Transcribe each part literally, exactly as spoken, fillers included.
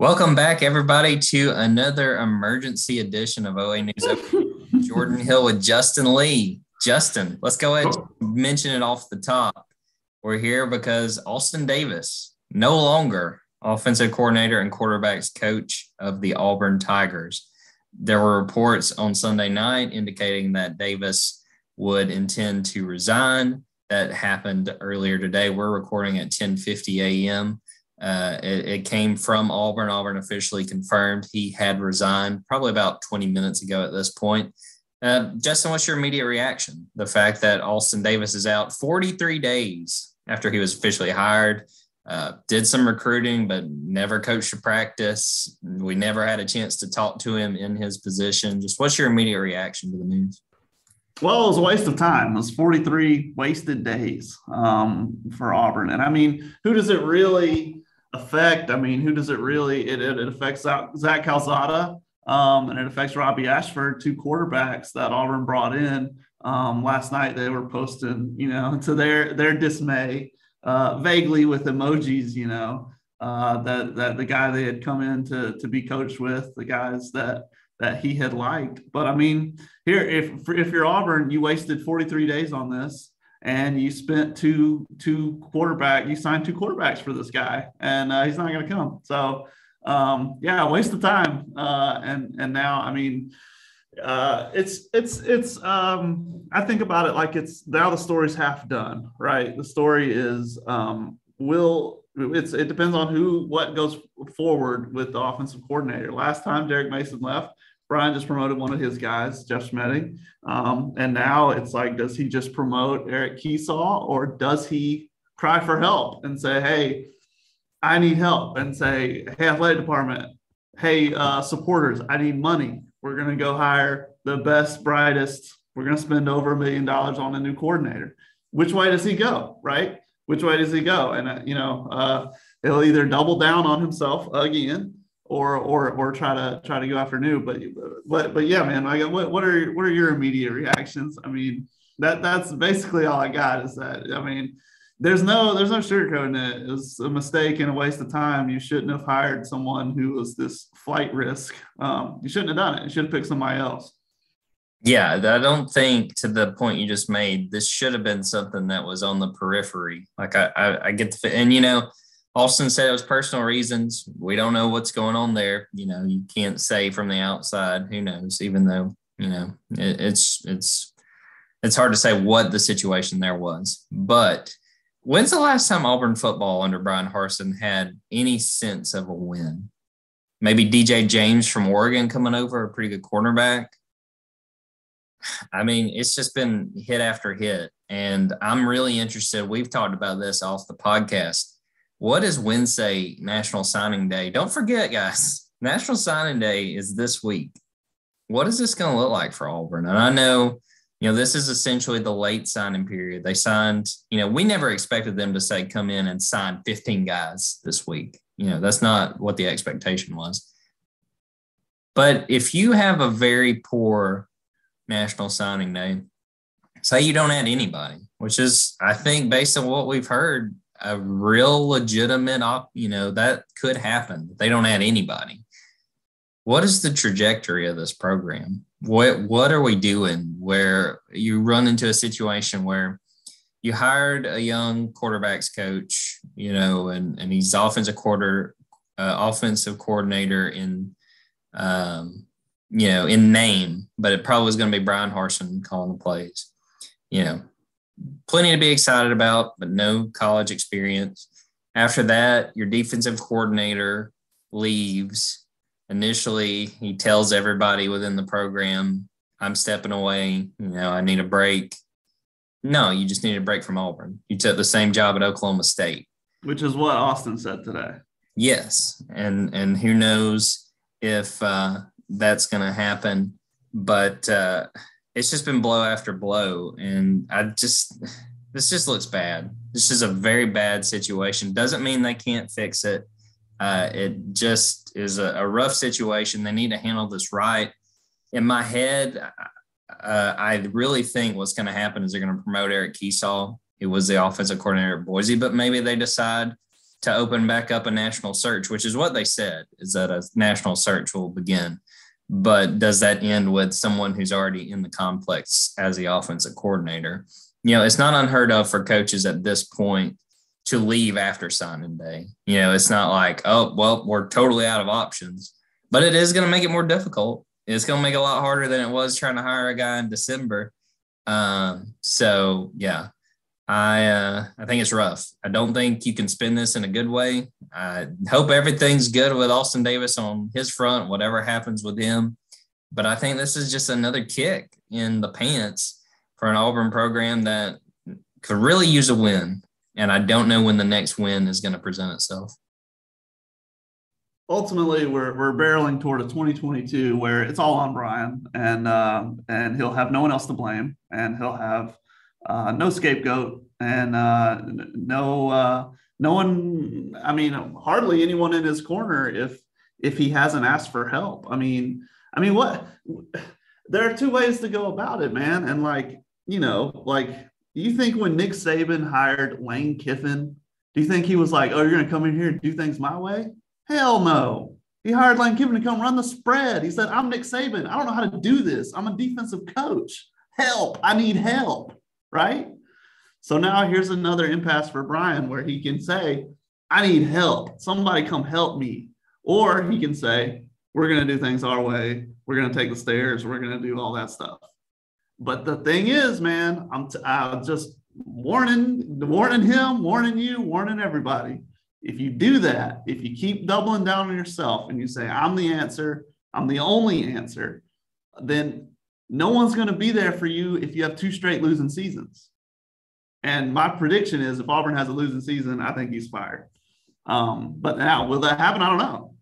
Welcome back, everybody, to another emergency edition of O A News. Jordan Hill with Justin Lee. Justin, let's go ahead and mention it off the top. We're here because Austin Davis, no longer offensive coordinator and quarterbacks coach of the Auburn Tigers. There were reports on Sunday night indicating that Davis would intend to resign. That happened earlier today. We're recording at ten fifty a.m. Uh, it, it came from Auburn. Auburn officially confirmed he had resigned probably about twenty minutes ago at this point. Uh, Justin, what's your immediate reaction? The fact that Austin Davis is out forty-three days after he was officially hired, uh, did some recruiting, but never coached a practice. We never had a chance to talk to him in his position. Just what's your immediate reaction to the news? Well, it was a waste of time. It was forty-three wasted days um, for Auburn. And I mean, who does it really affect? I mean, who does it really? It, it, it affects Zach Calzada, um, and it affects Robbie Ashford, two quarterbacks that Auburn brought in um, last night. They were posting, you know, to their their dismay, uh, vaguely with emojis, you know, uh, that that the guy they had come in to to be coached with, the guys that that he had liked. But I mean, here, if if you're Auburn, you wasted forty-three days on this. And you spent two two quarterback. You signed two quarterbacks for this guy, and uh, he's not going to come. So, um, yeah, waste of time. Uh, and and now, I mean, uh, it's it's it's. Um, I think about it like it's now the story's half done, right? The story is um, will it's it depends on who what goes forward with the offensive coordinator. Last time Derek Mason left, Brian just promoted one of his guys, Jeff Schmetting. Um, and now it's like, does he just promote Eric Kiesau, or does he cry for help and say, hey, I need help, and say, hey, athletic department, hey, uh, supporters, I need money. We're going to go hire the best, brightest. We're going to spend over a million dollars on a new coordinator. Which way does he go, right? Which way does he go? And, uh, you know, uh, he'll either double down on himself again, Or or or try to try to go after new, but but but yeah, man. Like, what what are what are your immediate reactions? I mean, that that's basically all I got is that. I mean, there's no there's no sugarcoating it. It was a mistake and a waste of time. You shouldn't have hired someone who was this flight risk. Um, you shouldn't have done it. You should have picked somebody else. Yeah, I don't think, to the point you just made, this should have been something that was on the periphery. Like I I, I get the and you know. Austin said it was personal reasons. We don't know what's going on there. You know, you can't say from the outside. Who knows? Even though, you know, it, it's it's it's hard to say what the situation there was. But when's the last time Auburn football under Brian Harsin had any sense of a win? Maybe D J. James from Oregon coming over, a pretty good cornerback. I mean, it's just been hit after hit. And I'm really interested. We've talked about this off the podcast. What is Wednesday, National Signing Day? Don't forget, guys, National Signing Day is this week. What is this going to look like for Auburn? And I know, you know, this is essentially the late signing period. They signed, you know, we never expected them to say come in and sign fifteen guys this week. You know, that's not what the expectation was. But if you have a very poor National Signing Day, say you don't add anybody, which is, I think, based on what we've heard, a real legitimate op, you know, that could happen. They don't add anybody. What is the trajectory of this program? What what are we doing where you run into a situation where you hired a young quarterbacks coach, you know, and, and he's offensive quarter, uh, offensive coordinator in, um, you know, in name, but it probably was going to be Brian Harsin calling the plays, you know. Plenty to be excited about, but no college experience. After that, your defensive coordinator leaves. Initially, he tells everybody within the program, I'm stepping away. You know, I need a break. No, you just need a break from Auburn. You took the same job at Oklahoma State. Which is what Austin said today. Yes, and, and who knows if uh, that's going to happen. But uh, – it's just been blow after blow, and I just – this just looks bad. This is a very bad situation. Doesn't mean they can't fix it. Uh, it just is a, a rough situation. They need to handle this right. In my head, uh, I really think what's going to happen is they're going to promote Eric Kiesau, who was the offensive coordinator at Boise, but maybe they decide to open back up a national search, which is what they said, is that a national search will begin. But does that end with someone who's already in the complex as the offensive coordinator? You know, it's not unheard of for coaches at this point to leave after signing day. You know, it's not like, oh, well, we're totally out of options. But it is going to make it more difficult. It's going to make it a lot harder than it was trying to hire a guy in December. Um, so, yeah, I uh, I think it's rough. I don't think you can spin this in a good way. I hope everything's good with Austin Davis on his front, whatever happens with him. But I think this is just another kick in the pants for an Auburn program that could really use a win. And I don't know when the next win is going to present itself. Ultimately, we're we're barreling toward a twenty twenty-two where it's all on Brian, and uh, and he'll have no one else to blame, and he'll have uh, no scapegoat, and uh, no uh, no one. I mean, hardly anyone in his corner if if he hasn't asked for help. I mean, I mean, what? There are two ways to go about it, man. And like you know, like you think when Nick Saban hired Lane Kiffin, do you think he was like, oh, you're gonna come in here and do things my way? Hell no. He hired Lane Kiffin to come run the spread. He said, I'm Nick Saban. I don't know how to do this. I'm a defensive coach. Help. I need help. Right? So now here's another impasse for Brian where he can say, I need help. Somebody come help me. Or he can say, we're going to do things our way. We're going to take the stairs. We're going to do all that stuff. But the thing is, man, I'm, t- I'm just warning, warning him, warning you, warning everybody. If you do that, if you keep doubling down on yourself and you say, I'm the answer, I'm the only answer, then no one's going to be there for you if you have two straight losing seasons. And my prediction is if Auburn has a losing season, I think he's fired. Um, but now, will that happen? I don't know.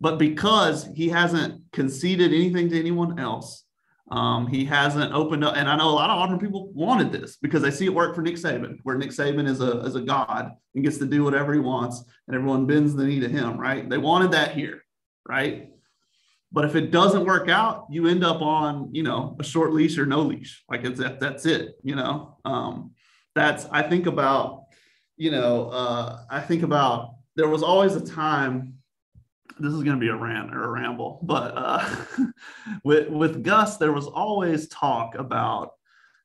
But because he hasn't conceded anything to anyone else, um, he hasn't opened up. And I know a lot of Auburn people wanted this because they see it work for Nick Saban, where Nick Saban is a, is a god and gets to do whatever he wants and everyone bends the knee to him, right? They wanted that here, right? But if it doesn't work out, you end up on, you know, a short leash or no leash. Like it's that, that's it, you know? Um, that's, I think about, you know, uh, I think about there was always a time. This is going to be a rant or a ramble, but uh, with with Gus, there was always talk about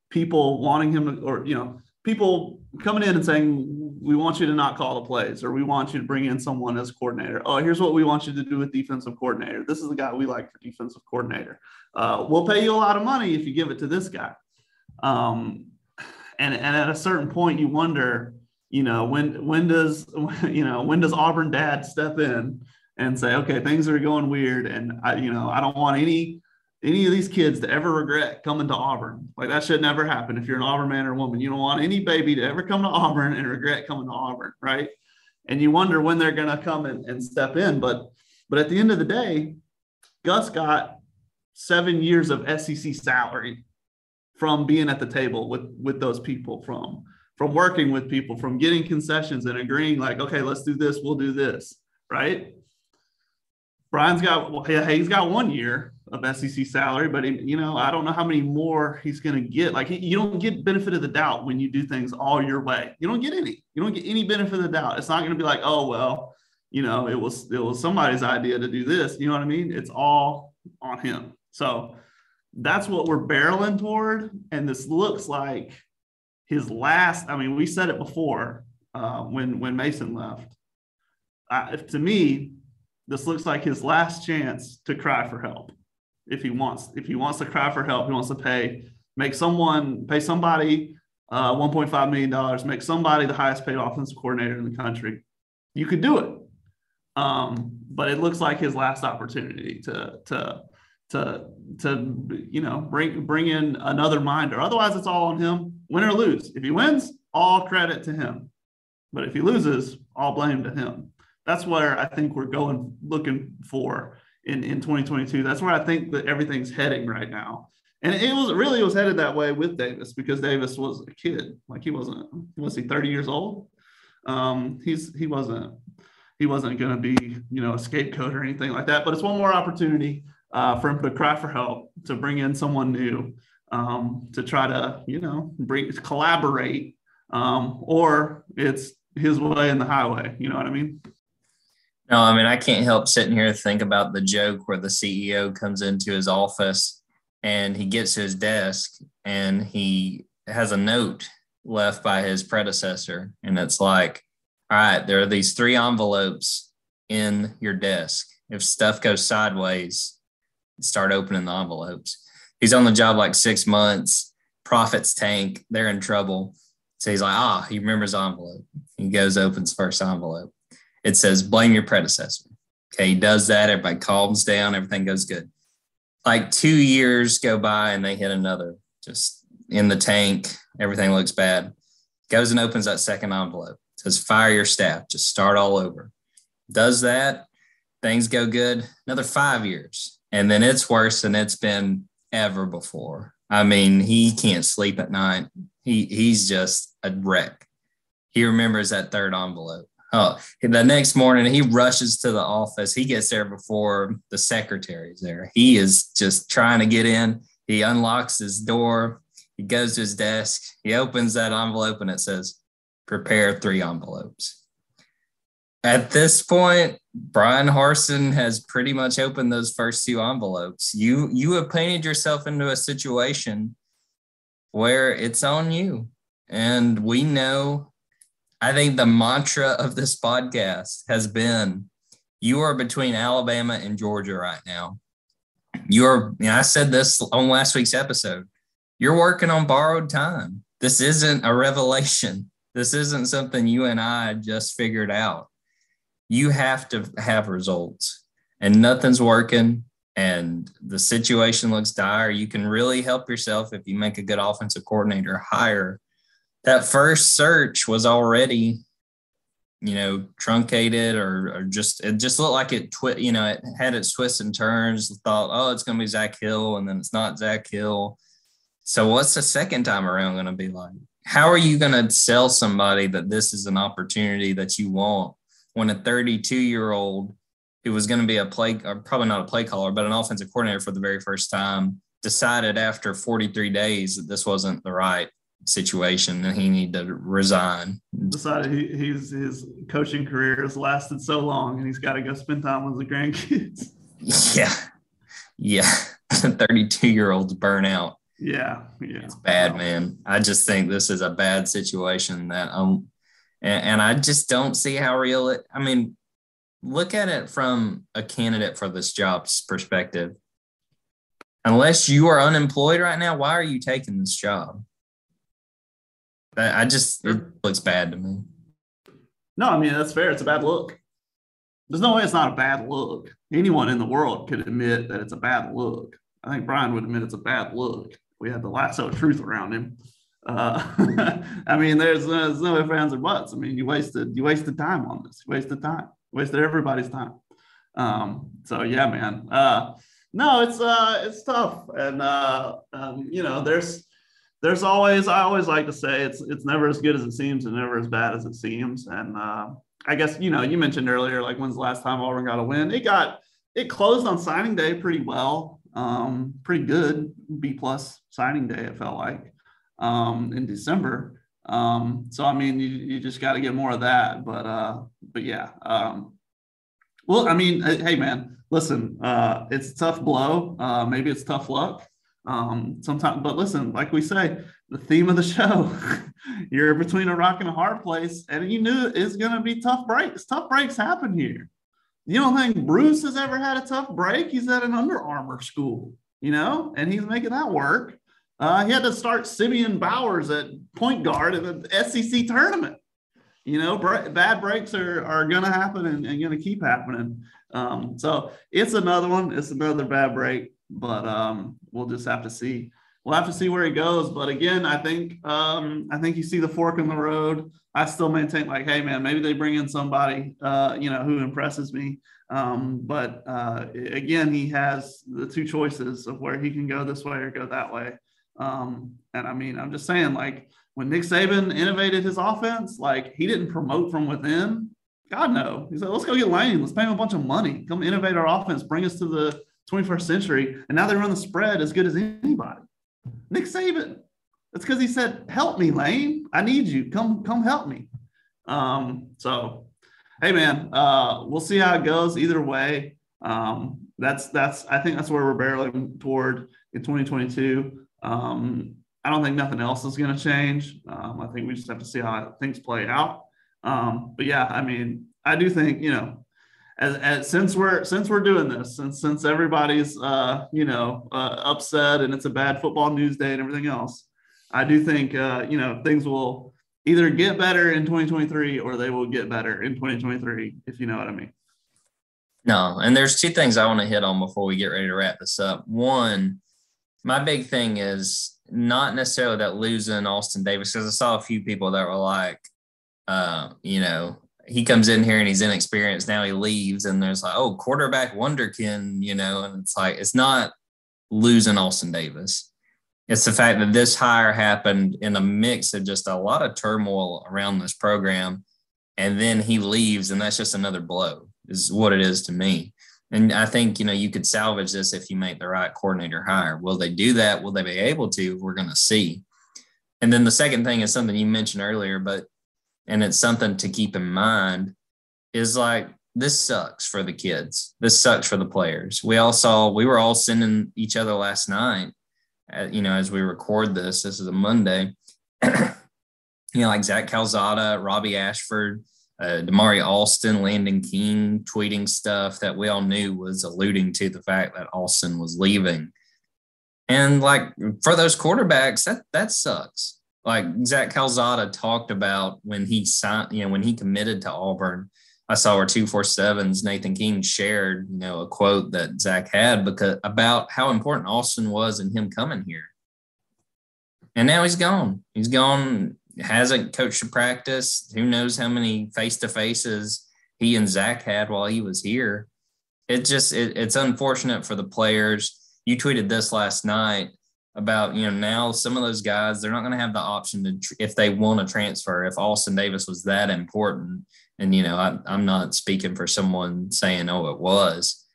people wanting him to, or, you know, people coming in and saying, we want you to not call the plays, or we want you to bring in someone as coordinator. Oh, here's what we want you to do with defensive coordinator. This is the guy we like for defensive coordinator. Uh, we'll pay you a lot of money if you give it to this guy. Um, and, and at a certain point you wonder, you know, when, when does, you know, when does Auburn dad step in and say, okay, things are going weird, and I, you know, I don't want any any of these kids to ever regret coming to Auburn. Like that should never happen. If you're an Auburn man or woman, you don't want any baby to ever come to Auburn and regret coming to Auburn, right? And you wonder when they're going to come and, and step in. But but at the end of the day, Gus got seven years of S E C salary from being at the table with with those people, from from working with people, from getting concessions and agreeing like, okay, let's do this, we'll do this, right? Brian's got well, he's got one year of S E C salary, but he, you know, I don't know how many more he's going to get. Like you don't get benefit of the doubt when you do things all your way. You don't get any. You don't get any benefit of the doubt. It's not going to be like, oh well, you know, it was it was somebody's idea to do this. You know what I mean? It's all on him. So that's what we're barreling toward, and this looks like his last. I mean, we said it before uh, when when Mason left. I, to me. This looks like his last chance to cry for help. If he wants, if he wants to cry for help, he wants to pay, make someone, pay somebody uh, one point five million dollars, make somebody the highest paid offensive coordinator in the country. You could do it. Um, but it looks like his last opportunity to, to, to, to, you know, bring, bring in another minder. Otherwise it's all on him, win or lose. If he wins, all credit to him. But if he loses, all blame to him. That's where I think we're going, looking for in, in twenty twenty-two. That's where I think that everything's heading right now. And it was really, it was headed that way with Davis because Davis was a kid. Like he wasn't, was he thirty years old? Um, he's, he wasn't, he wasn't going to be, you know, a scapegoat or anything like that, but it's one more opportunity uh, for him to cry for help, to bring in someone new, um, to try to, you know, bring, collaborate um, or it's, his way and the highway. You know what I mean? No, I mean, I can't help sitting here and think about the joke where the C E O comes into his office and he gets to his desk and he has a note left by his predecessor. And it's like, all right, there are these three envelopes in your desk. If stuff goes sideways, start opening the envelopes. He's on the job like six months, profits tank, they're in trouble. So he's like, ah, he remembers envelope. He goes, opens first envelope. It says, blame your predecessor. Okay, he does that. Everybody calms down. Everything goes good. Like two years go by and they hit another, just in the tank. Everything looks bad. Goes and opens that second envelope. It says, fire your staff. Just start all over. Does that. Things go good. Another five years. And then it's worse than it's been ever before. I mean, he can't sleep at night. He He's just a wreck. He remembers that third envelope. Oh, the next morning he rushes to the office. He gets there before the secretary's there. He is just trying to get in. He unlocks his door. He goes to his desk. He opens that envelope and it says, prepare three envelopes. At this point, Brian Harsin has pretty much opened those first two envelopes. You, you have painted yourself into a situation where it's on you. And we know, I think the mantra of this podcast has been, you are between Alabama and Georgia right now. You're, you know, I said this on last week's episode, you're working on borrowed time. This isn't a revelation. This isn't something you and I just figured out. You have to have results, and nothing's working, and the situation looks dire. You can really help yourself if you make a good offensive coordinator hire. That first search was already, you know, truncated or, or just – it just looked like it twi- – you know, it had its twists and turns, thought, oh, it's going to be Zach Hill, and then it's not Zach Hill. So what's the second time around going to be like? How are you going to sell somebody that this is an opportunity that you want when a thirty-two-year-old who was going to be a play – or probably not a play caller, but an offensive coordinator for the very first time decided after forty-three days that this wasn't the right – situation and he need to resign. Decided he, he's his coaching career has lasted so long and he's got to go spend time with the grandkids. Yeah. Yeah. thirty-two-year-olds burn out. Yeah. Yeah. It's bad, wow. Man. I just think this is a bad situation that um and, and I just don't see how real it – I mean, look at it from a candidate for this job's perspective. Unless you are unemployed right now, why are you taking this job? I just – it looks bad to me. No, I mean, that's fair. It's a bad look. There's no way it's not a bad look. Anyone in the world could admit that it's a bad look. I think Brian would admit it's a bad look. We had the lasso of truth around him. Uh, I mean, there's, there's no ifs, ands, or buts. I mean, you wasted you wasted time on this. You wasted time. You wasted everybody's time. Um, so, yeah, man. Uh, no, it's uh, it's tough. And, uh, um, you know, there's – There's always, I always like to say, it's it's never as good as it seems and never as bad as it seems. And uh, I guess, you know, you mentioned earlier, like, when's the last time Auburn got a win? It got, it closed on signing day pretty well, um, pretty good, B-plus signing day, it felt like, um, in December. Um, so, I mean, you, you just got to get more of that. But, uh, but yeah. Um, well, I mean, hey, man, listen, uh, it's a tough blow. Uh, maybe it's tough luck. Um, sometimes, but listen, like we say, the theme of the show, you're between a rock and a hard place, and you knew it's going to be tough breaks. Tough breaks happen here. You don't think Bruce has ever had a tough break? He's at an Under Armour school, you know, and he's making that work. Uh, he had to start Simeon Bowers at point guard at the S E C tournament. You know, br- bad breaks are, are going to happen and, and going to keep happening. Um, so it's another one. It's another bad break. But um, we'll just have to see. We'll have to see where it goes. But again, I think um, I think you see the fork in the road. I still maintain, like, hey, man, maybe they bring in somebody, uh, you know, who impresses me. Um, but uh, again, he has the two choices of where he can go this way or go that way. Um, and I mean, I'm just saying, like, when Nick Saban innovated his offense, like, he didn't promote from within. God, no. He said, let's go get Lane. Let's pay him a bunch of money. Come innovate our offense. Bring us to the twenty-first century, and now they run the spread as good as anybody. Nick Saban, that's because he said, help me, Lane. I need you. Come come help me. Um, so, hey, man, uh, we'll see how it goes either way. Um, that's that's I think that's where we're barreling toward in twenty twenty-two. Um, I don't think nothing else is going to change. Um, I think we just have to see how things play out. Um, but, yeah, I mean, I do think, you know, As, as since we're since we're doing this, since since everybody's uh, you know uh, upset and it's a bad football news day and everything else, I do think uh, you know things will either get better in twenty twenty-three or they will get better in twenty twenty-three, if you know what I mean. No, and there's two things I want to hit on before we get ready to wrap this up. One, my big thing is not necessarily that losing Austin Davis, because I saw a few people that were like, uh, you know. He comes in here and he's inexperienced. Now he leaves and there's like, oh, quarterback wonderkin, you know, and it's like, it's not losing Austin Davis. It's the fact that this hire happened in a mix of just a lot of turmoil around this program. And then he leaves and that's just another blow is what it is to me. And I think, you know, you could salvage this if you make the right coordinator hire. Will they do that? Will they be able to? We're going to see. And then the second thing is something you mentioned earlier, but and it's something to keep in mind, is like, this sucks for the kids. This sucks for the players. We all saw, we were all sending each other last night, uh, you know, as we record this, this is a Monday, you know, like Zach Calzada, Robbie Ashford, uh, Damari Alston, Landon King tweeting stuff that we all knew was alluding to the fact that Alston was leaving. And like for those quarterbacks, that that sucks. Like Zach Calzada talked about when he signed, you know, when he committed to Auburn, I saw our two forty-sevens, Nathan King shared, you know, a quote that Zach had because about how important Austin was in him coming here. And now he's gone. He's gone, hasn't coached a practice. Who knows how many face-to-faces he and Zach had while he was here. It just, it, it's unfortunate for the players. You tweeted this last night about, you know, now some of those guys, they're not going to have the option to, tr- if they want to transfer, if Austin Davis was that important. And, you know, I, I'm not speaking for someone saying, oh, it was,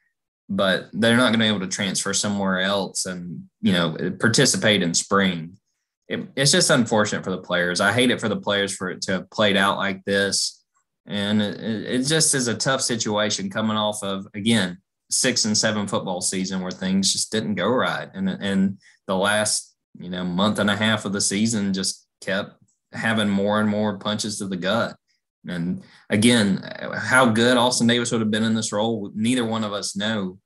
but they're not going to be able to transfer somewhere else and, you know, participate in spring. It, it's just unfortunate for the players. I hate it for the players for it to have played out like this. And it, it just is a tough situation coming off of, again, six and seven football season where things just didn't go right. And, and, the last, you know, month and a half of the season just kept having more and more punches to the gut. And again, how good Austin Davis would have been in this role, neither one of us know.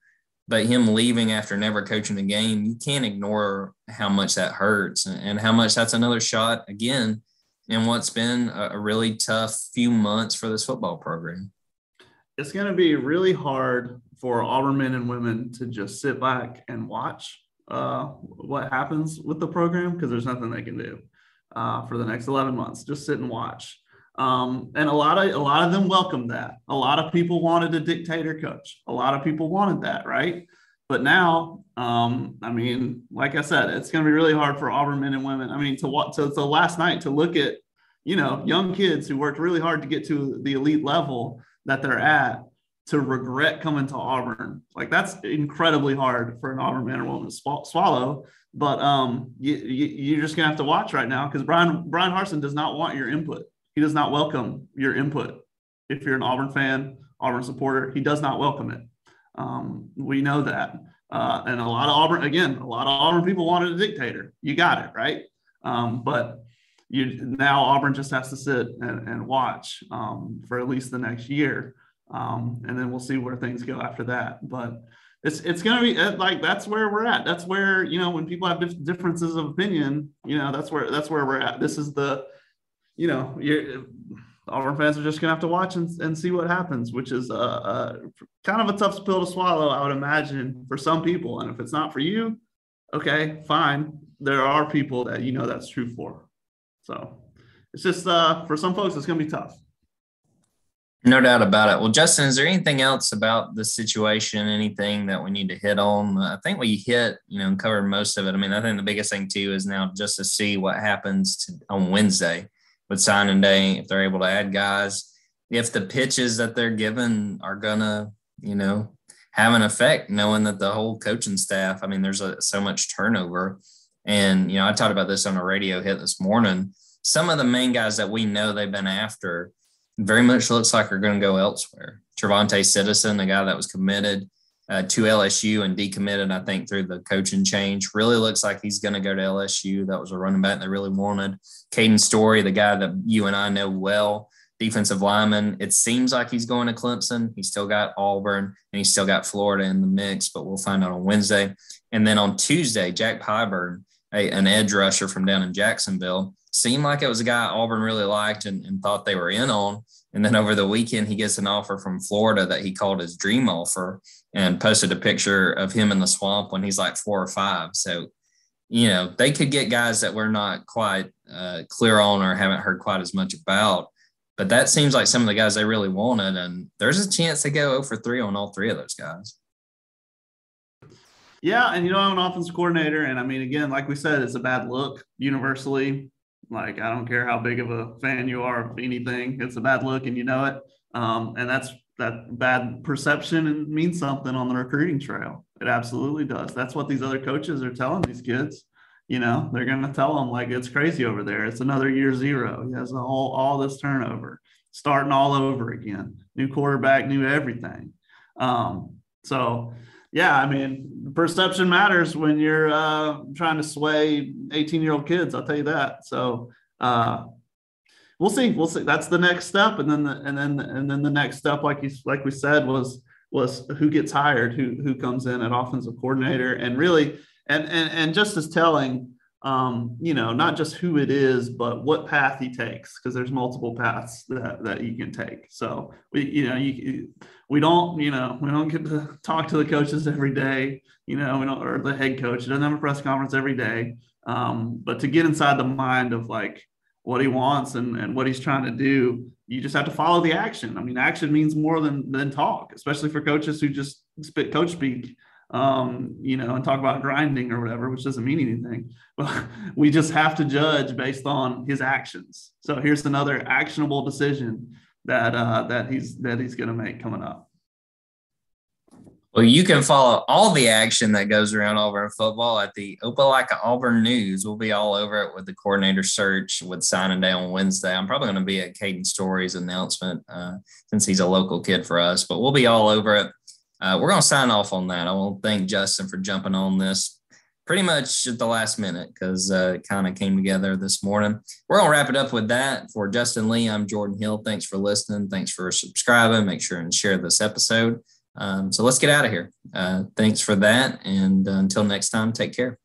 But him leaving after never coaching a game, you can't ignore how much that hurts and how much that's another shot again in what's been a really tough few months for this football program. It's going to be really hard for Auburn men and women to just sit back and watch uh what happens with the program, because there's nothing they can do uh for the next eleven months. Just sit and watch, um and a lot of a lot of them welcomed that. A lot of people wanted a dictator coach. A lot of people wanted that, right? But now um I mean, like I said, it's going to be really hard for Auburn men and women, I mean, to what to, to last night to look at, you know, young kids who worked really hard to get to the elite level that they're at to regret coming to Auburn. Like, that's incredibly hard for an Auburn man or woman to sw- swallow. But um, you, you, you're just going to have to watch right now, because Brian Brian Harsin does not want your input. He does not welcome your input. If you're an Auburn fan, Auburn supporter, he does not welcome it. Um, we know that. Uh, and a lot of Auburn, again, a lot of Auburn people wanted a dictator. You got it, right? Um, but you now Auburn just has to sit and, and watch um, for at least the next year. Um, and then we'll see where things go after that. But it's it's going to be like, that's where we're at. That's where, you know, when people have dif- differences of opinion, you know, that's where that's where we're at. This is the, you know, you're, Auburn fans are just going to have to watch and, and see what happens, which is a, a kind of a tough pill to swallow, I would imagine, for some people. And if it's not for you, okay, fine. There are people that, you know, that's true for. So it's just uh, for some folks, it's going to be tough. No doubt about it. Well, Justin, is there anything else about the situation, anything that we need to hit on? I think we hit, you know, and covered most of it. I mean, I think the biggest thing, too, is now just to see what happens to, on Wednesday with signing day, if they're able to add guys, if the pitches that they're given are going to, you know, have an effect, knowing that the whole coaching staff, I mean, there's a, so much turnover. And, you know, I talked about this on a radio hit this morning. Some of the main guys that we know they've been after very much looks like are going to go elsewhere. Trevante Citizen, a guy that was committed uh, to L S U and decommitted, I think, through the coaching change, really looks like he's going to go to L S U. That was a running back they really wanted. Caden Story, the guy that you and I know well, defensive lineman, it seems like he's going to Clemson. He's still got Auburn, and he's still got Florida in the mix, but we'll find out on Wednesday. And then on Tuesday, Jack Pyburn, a, an edge rusher from down in Jacksonville, seemed like it was a guy Auburn really liked and, and thought they were in on. And then over the weekend, he gets an offer from Florida that he called his dream offer and posted a picture of him in the swamp when he's like four or five. So, you know, they could get guys that we're not quite uh, clear on or haven't heard quite as much about. But that seems like some of the guys they really wanted, and there's a chance they go zero for three on all three of those guys. Yeah, and, you know, I'm an offensive coordinator, and, I mean, again, like we said, it's a bad look universally. Like, I don't care how big of a fan you are of anything. It's a bad look, and you know it. Um, and that's that bad perception and means something on the recruiting trail. It absolutely does. That's what these other coaches are telling these kids. You know, they're going to tell them, like, it's crazy over there. It's another year zero. He has a whole, all this turnover, starting all over again. New quarterback, new everything. Um, so, yeah, I mean, perception matters when you're uh, trying to sway eighteen-year-old kids. I'll tell you that. So uh, we'll see. We'll see. That's the next step. And then the, and then and then the next step, like you, like we said, was was who gets hired, who who comes in at offensive coordinator, and really – And, and and just as telling, um, you know, not just who it is, but what path he takes, because there's multiple paths that, that you can take. So, we you know, you, we don't, you know, we don't get to talk to the coaches every day, you know, we don't, or the head coach doesn't have a press conference every day. Um, but to get inside the mind of, like, what he wants and, and what he's trying to do, you just have to follow the action. I mean, action means more than, than talk, especially for coaches who just spit coach speak. Um, you know, and talk about grinding or whatever, which doesn't mean anything, but we just have to judge based on his actions. So here's another actionable decision that, uh, that he's, that he's going to make coming up. Well, you can follow all the action that goes around Auburn football at the Opelika Auburn News. We'll be all over it with the coordinator search with signing day on Wednesday. I'm probably going to be at Caden Story's announcement, uh, since he's a local kid for us, but we'll be all over it. Uh, we're going to sign off on that. I want to thank Justin for jumping on this pretty much at the last minute because uh, it kind of came together this morning. We're going to wrap it up with that. For Justin Lee, I'm Jordan Hill. Thanks for listening. Thanks for subscribing. Make sure and share this episode. Um, so let's get out of here. Uh, thanks for that. And uh, until next time, take care.